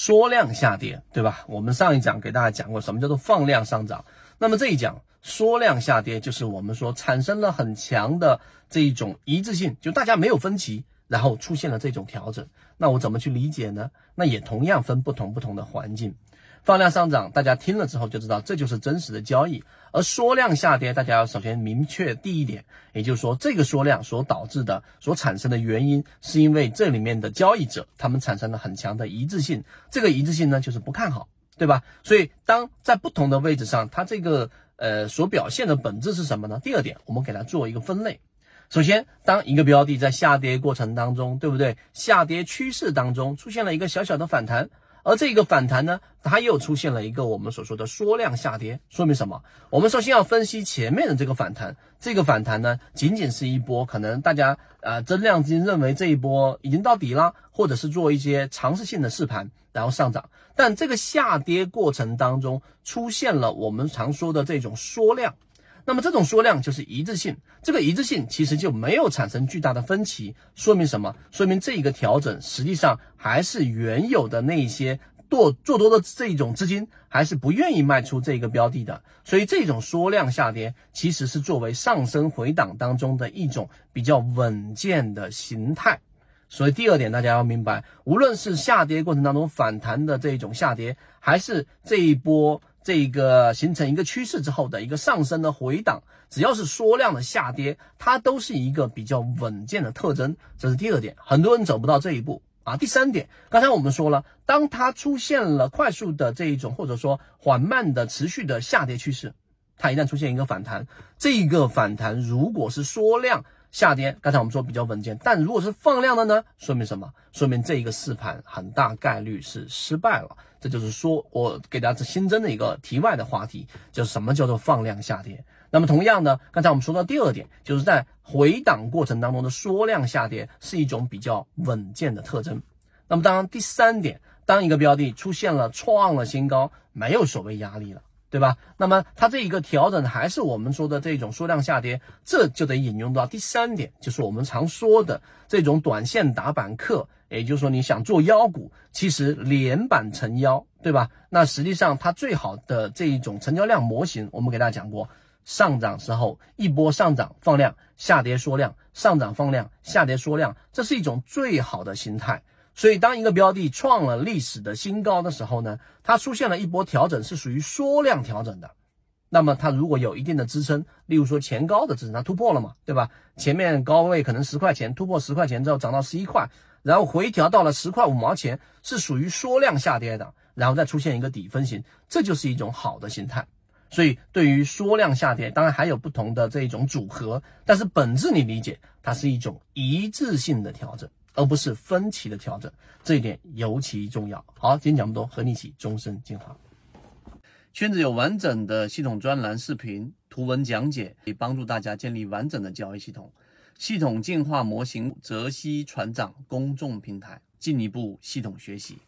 缩量下跌，对吧？我们上一讲给大家讲过什么叫做放量上涨，那么这一讲缩量下跌就是我们说产生了很强的这一种一致性，就大家没有分歧，然后出现了这种调整。那我怎么去理解呢？那也同样分不同的环境。放量上涨大家听了之后就知道这就是真实的交易，而缩量下跌大家要首先明确第一点，也就是说这个缩量所导致的所产生的原因是因为这里面的交易者他们产生了很强的一致性，这个一致性呢就是不看好，对吧？所以当在不同的位置上，它这个所表现的本质是什么呢？第二点我们给它做一个分类。首先，当一个标的在下跌过程当中，对不对？下跌趋势当中出现了一个小小的反弹，而这个反弹呢，它又出现了一个我们所说的缩量下跌，说明什么？我们首先要分析前面的这个反弹，这个反弹呢，仅仅是一波，可能大家增量基金认为这一波已经到底了，或者是做一些尝试性的试盘，然后上涨。但这个下跌过程当中出现了我们常说的这种缩量，那么这种缩量就是一致性，这个一致性其实就没有产生巨大的分歧，说明什么？说明这一个调整实际上还是原有的那些做多的这种资金还是不愿意卖出这个标的的，所以这种缩量下跌其实是作为上升回档当中的一种比较稳健的形态。所以第二点大家要明白，无论是下跌过程当中反弹的这种下跌，还是这一波这个形成一个趋势之后的一个上升的回档，只要是缩量的下跌，它都是一个比较稳健的特征，这是第二点，很多人走不到这一步啊。第三点，刚才我们说了，当它出现了快速的这一种或者说缓慢的持续的下跌趋势，它一旦出现一个反弹，这个反弹如果是缩量下跌，刚才我们说比较稳健，但如果是放量的呢，说明什么？说明这一个试盘很大概率是失败了。这就是说我给大家新增的一个题外的话题，就是什么叫做放量下跌。那么同样呢，刚才我们说到第二点，就是在回档过程当中的缩量下跌是一种比较稳健的特征。那么当然第三点，当一个标的出现了创了新高，没有所谓压力了，对吧？那么它这一个调整还是我们说的这种缩量下跌，这就得引用到第三点，就是我们常说的这种短线打板客，也就是说你想做妖股，其实连板成妖，对吧？那实际上它最好的这一种成交量模型，我们给大家讲过，上涨时候一波上涨放量，下跌缩量，上涨放量，下跌缩量，这是一种最好的形态。所以当一个标的创了历史的新高的时候呢，它出现了一波调整，是属于缩量调整的。那么它如果有一定的支撑，例如说前高的支撑它突破了嘛，对吧？前面高位可能10块钱，突破10块钱之后涨到11块，然后回调到了10块5毛钱，是属于缩量下跌的，然后再出现一个底分型，这就是一种好的形态。所以对于缩量下跌，当然还有不同的这种组合，但是本质你理解，它是一种一致性的调整，而不是分歧的调整，这一点尤其重要。好，今天讲这么多，和你一起终身进化。圈子有完整的系统专栏、视频、图文讲解，可以帮助大家建立完整的交易系统。系统进化模型，泽西船长公众平台，进一步系统学习。